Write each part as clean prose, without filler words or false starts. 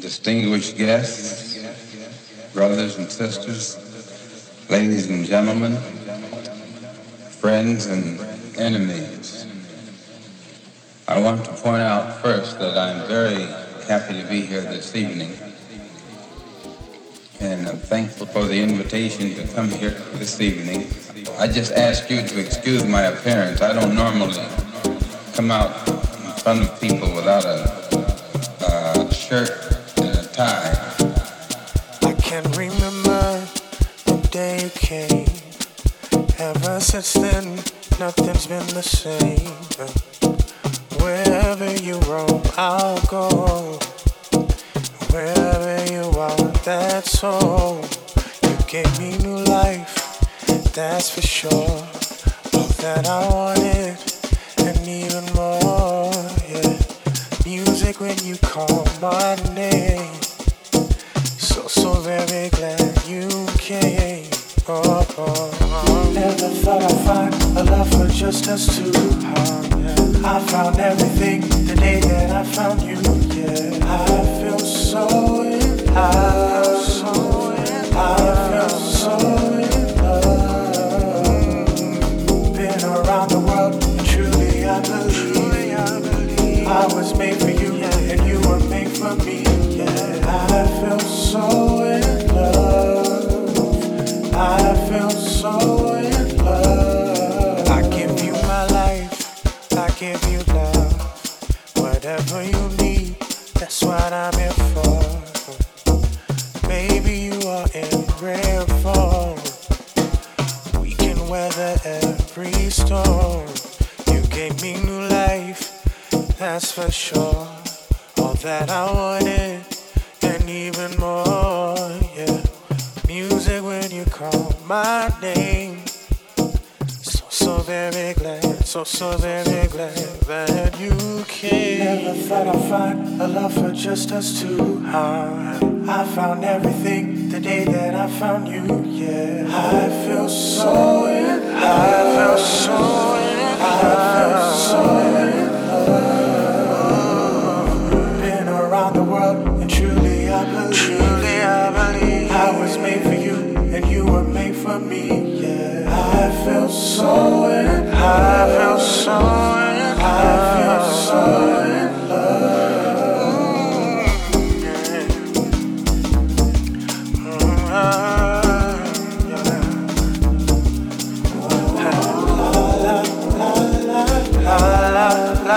distinguished guests, brothers and sisters, ladies and gentlemen, friends and enemies. I want to point out first that I'm very happy to be here this evening, and I'm thankful for the invitation to come here this evening. I just ask you to excuse my appearance. I don't normally come out in front of people without a shirt and a tie. I can remember the day you came. Ever since then, nothing's been the same. Wherever you roam, I'll go. Wherever you are, that's all. You gave me new life, that's for sure. All that I wanted, and even more, yeah. Music when you call my name. So very glad you came. Oh. Never thought I'd find a love for just us two. Yeah. I found everything the day that I found you. Yeah, I feel so in love. I feel so in love. Been around the world, and truly I believe I was made for you, yeah, and you were made for me. Yeah, I feel so in love. I feel so in love. I give you my life, I give you love. Whatever you need, that's what I'm here for. Baby, you are in rare form. We can weather every storm. You gave me new life, that's for sure. All that I wanted, and even more, yeah. Music when you call my name. So very glad, so very glad that you came. Never thought I'd find a love for just us two. I found everything the day that I found you, yeah. I feel so in love. I feel so in love. I feel so in love. Been around the world, and truly I believe. Truly I believe. I was made for you, and you were made for me, yeah. I feel so in love. I feel so in love. I feel so in love. Mm-hmm. La, la, la, la, la, la, la.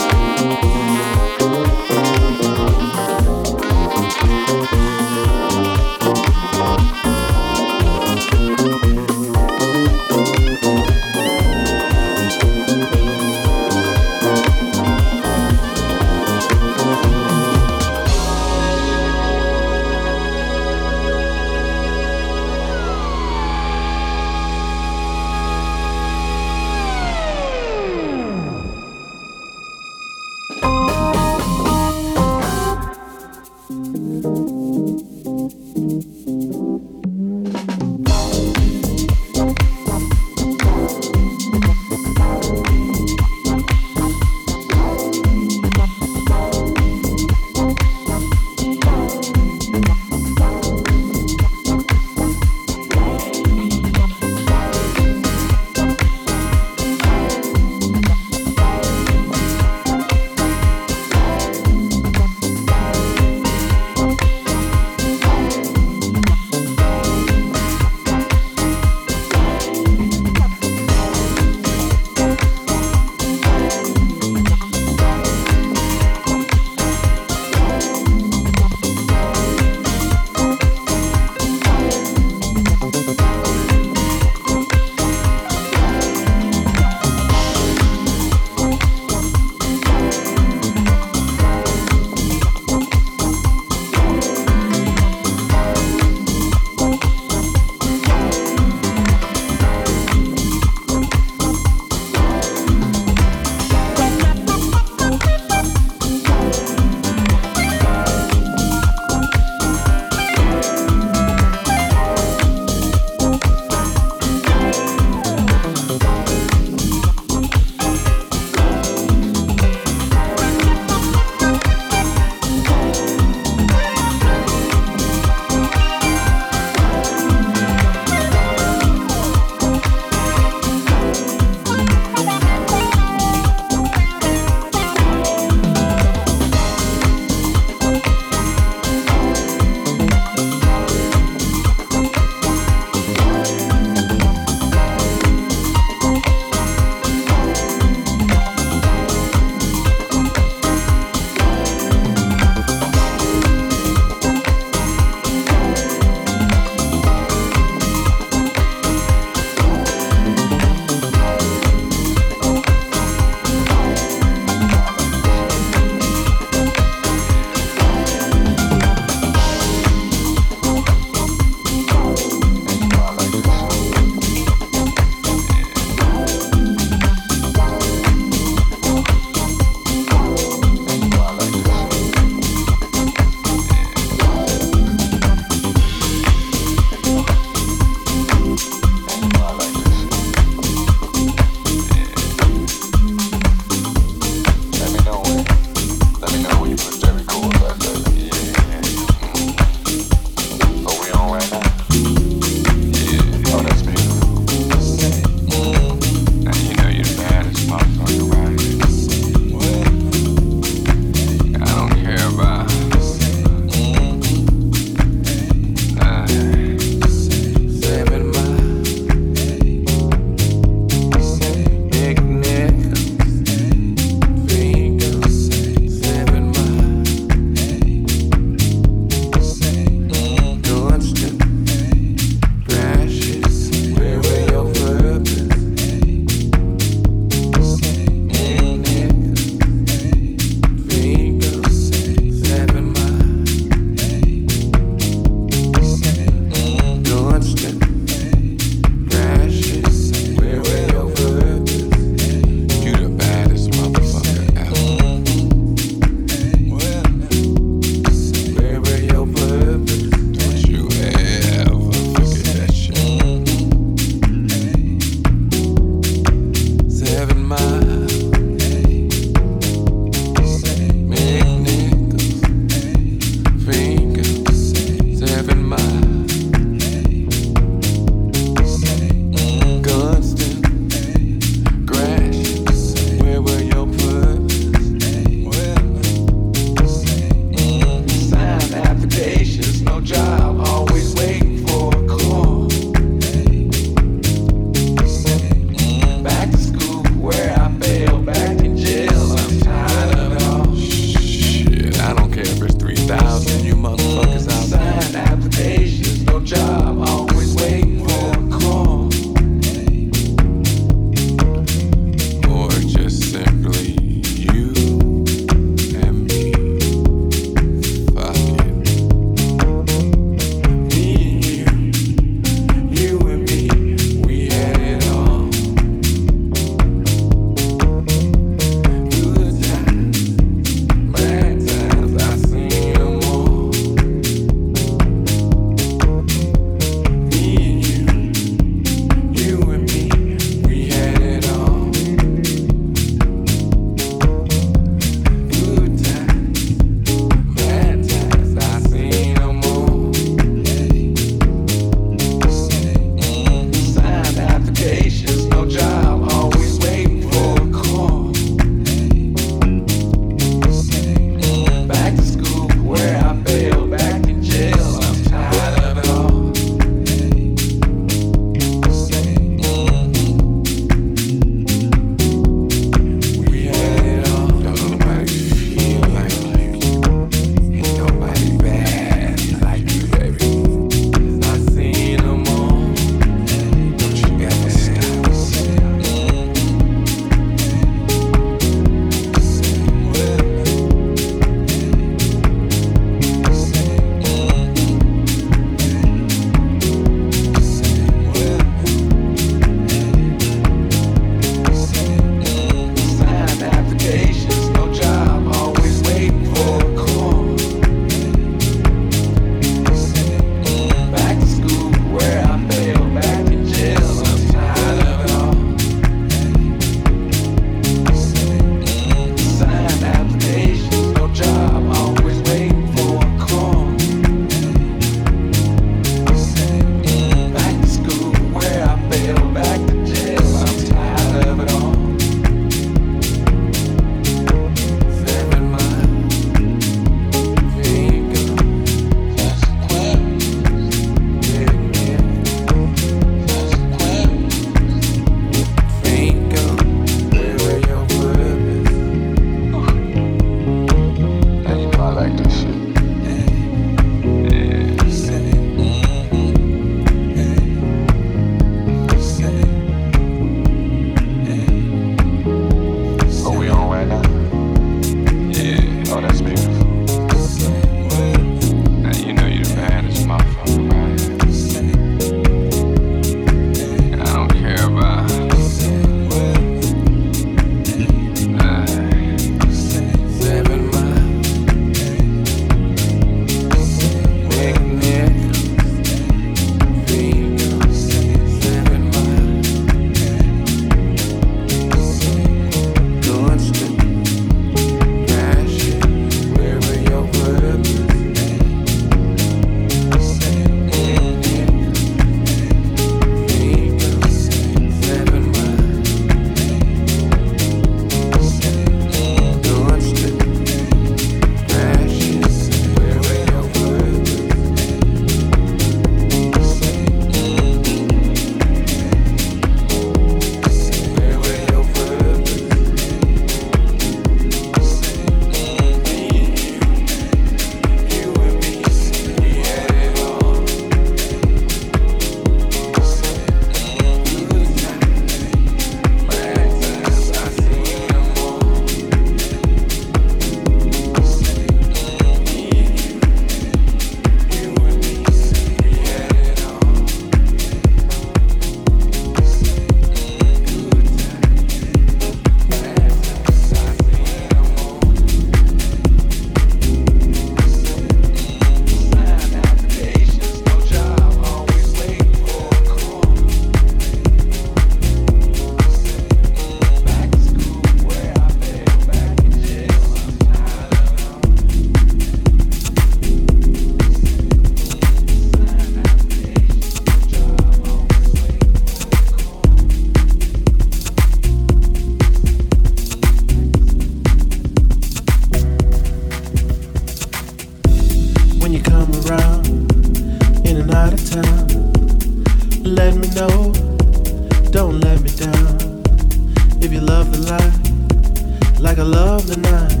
of the night.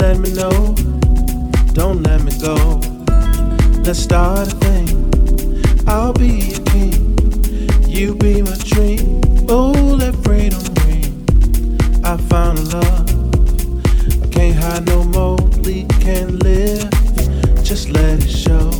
Let me know, don't let me go. Let's start a thing. I'll be your king, you be my dream. Oh, let freedom ring. I found a love I can't hide no more. We can live, just let it show.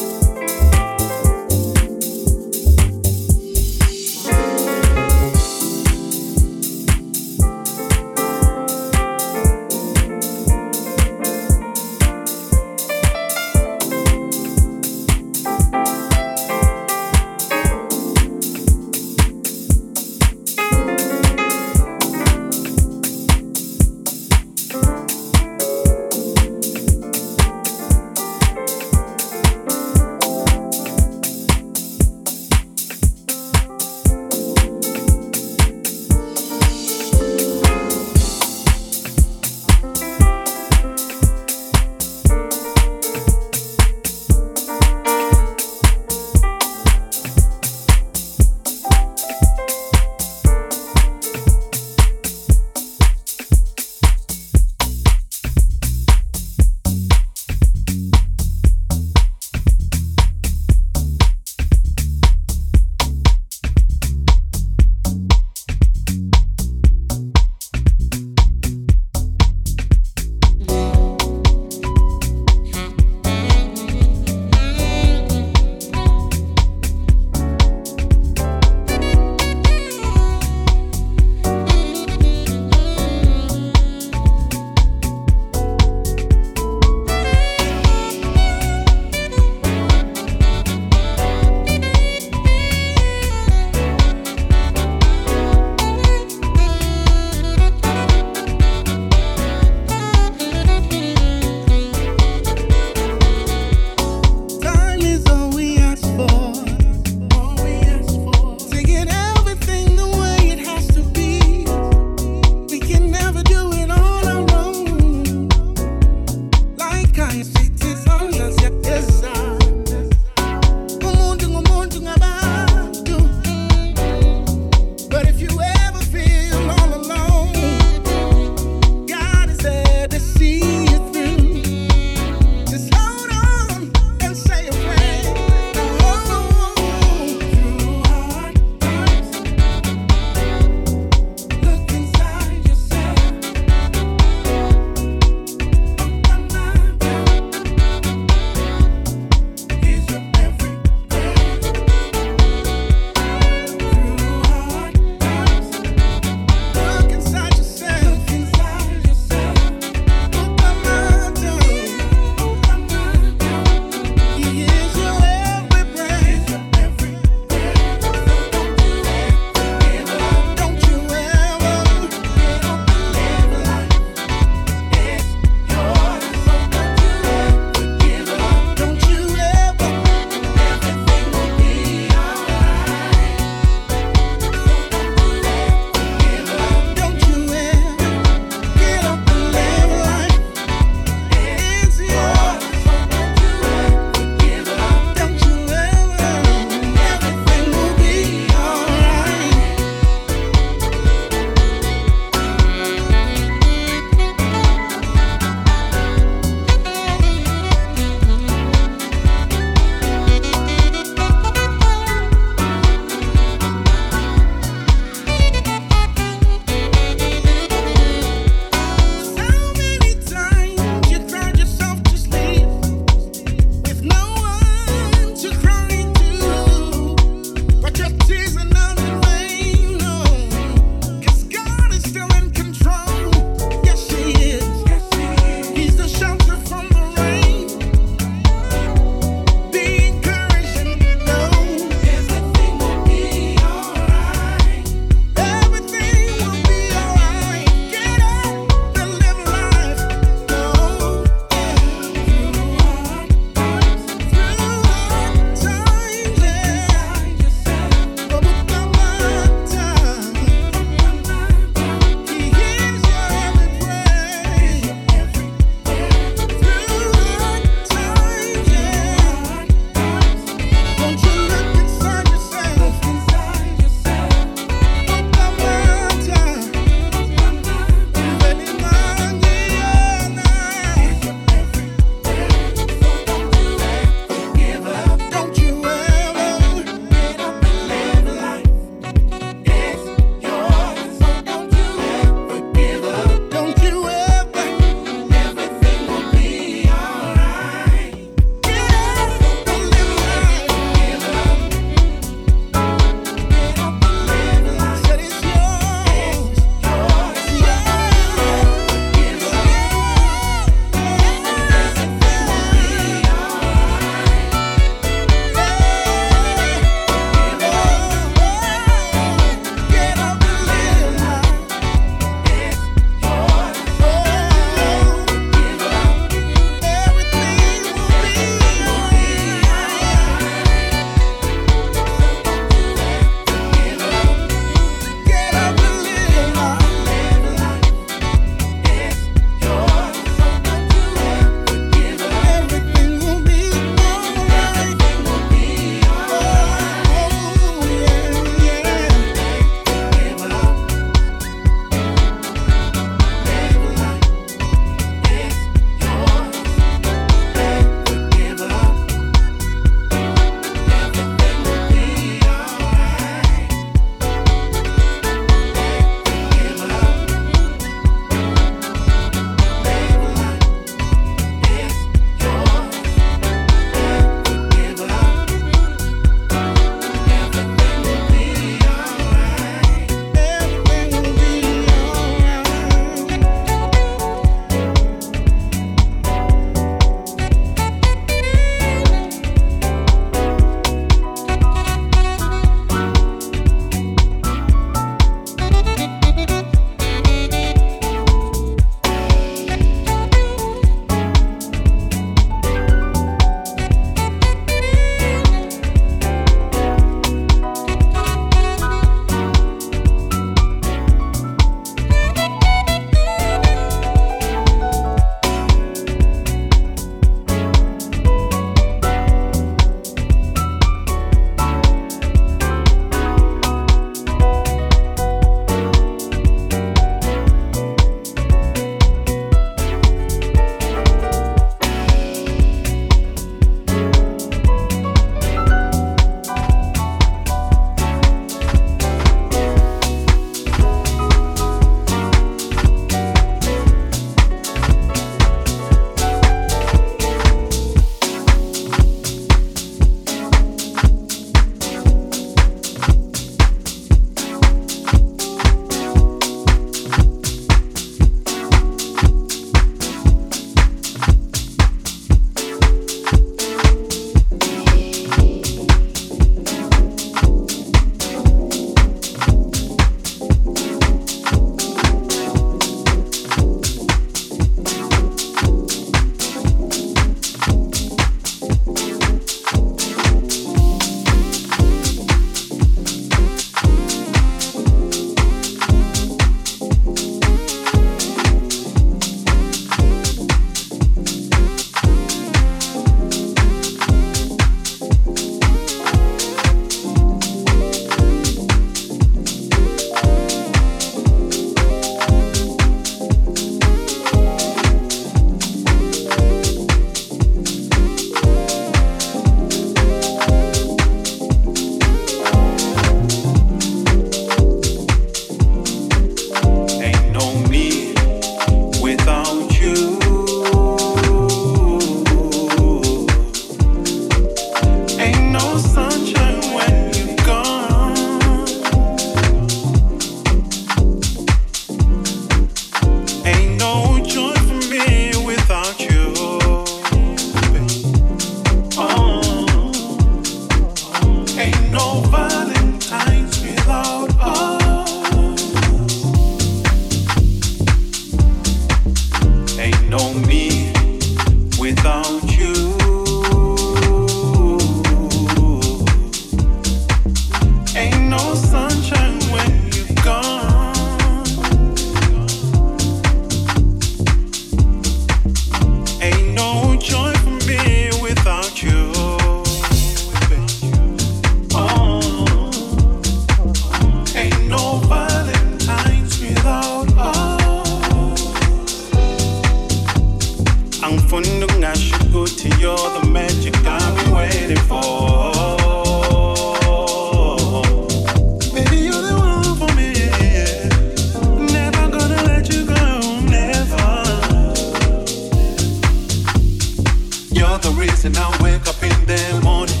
and I wake up in the morning.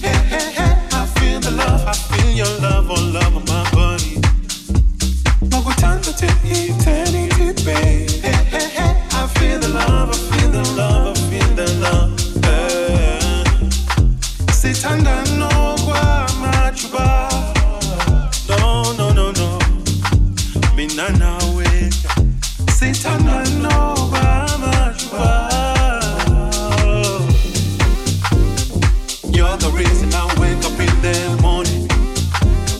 Hey, hey, hey, I feel the love, I feel your love, oh love on my body. But what time to take eternity, babe? Hey, hey, hey, I feel the love, I feel the love, I feel the love. Sitanda no kwa machuba. No, no, no, no. Mina na weka. Sitanda no kwa machuba. You're the reason I wake up in the morning.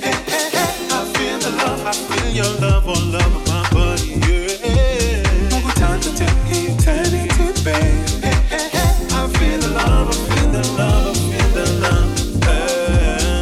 Hey, hey, hey, I feel the love, I feel your love, oh love of my body. Yeah, no good time to take eternity, babe. Hey, hey, hey, I feel the love, I feel the love. Eternity, babe.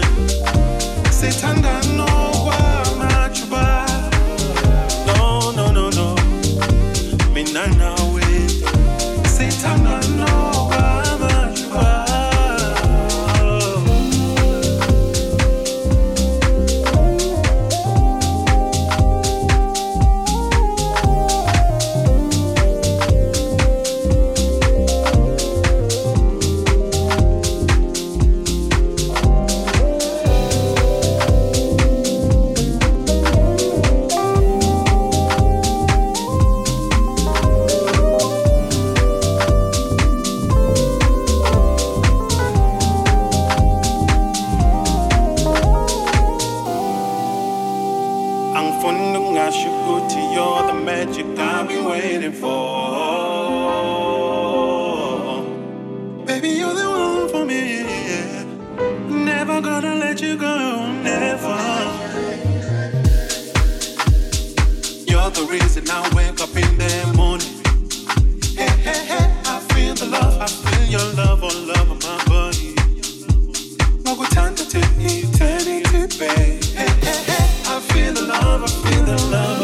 Hey, hey, hey. I feel the love, I feel the love.